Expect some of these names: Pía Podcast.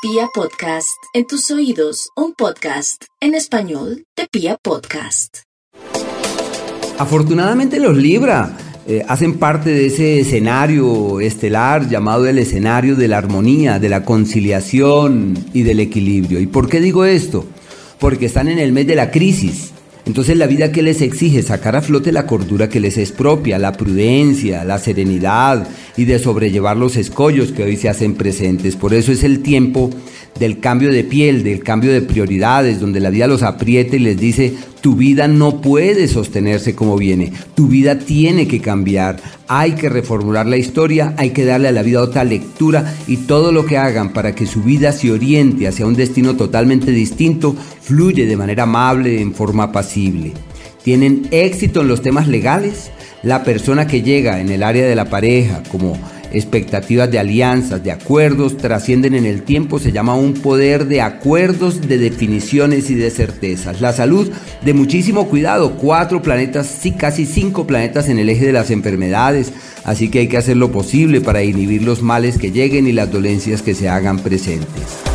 Pía Podcast, en tus oídos, un podcast en español de Pía Podcast. Afortunadamente los Libra hacen parte de ese escenario estelar llamado el escenario de la armonía, de la conciliación y del equilibrio. ¿Y por qué digo esto? Porque están en el mes de la crisis. Entonces la vida que les exige sacar a flote la cordura que les es propia, la prudencia, la serenidad y de sobrellevar los escollos que hoy se hacen presentes. Por eso es el tiempo del cambio de piel, del cambio de prioridades, donde la vida los aprieta y les dice: tu vida no puede sostenerse como viene, tu vida tiene que cambiar, hay que reformular la historia, hay que darle a la vida otra lectura, y todo lo que hagan para que su vida se oriente hacia un destino totalmente distinto fluye de manera amable, en forma apacible. Tienen éxito en los temas legales. La persona que llega en el área de la pareja como expectativas de alianzas, de acuerdos, trascienden en el tiempo, se llama un poder de acuerdos, de definiciones y de certezas. La salud, de muchísimo cuidado, 4 planetas, casi 5 planetas en el eje de las enfermedades, así que hay que hacer lo posible para inhibir los males que lleguen y las dolencias que se hagan presentes.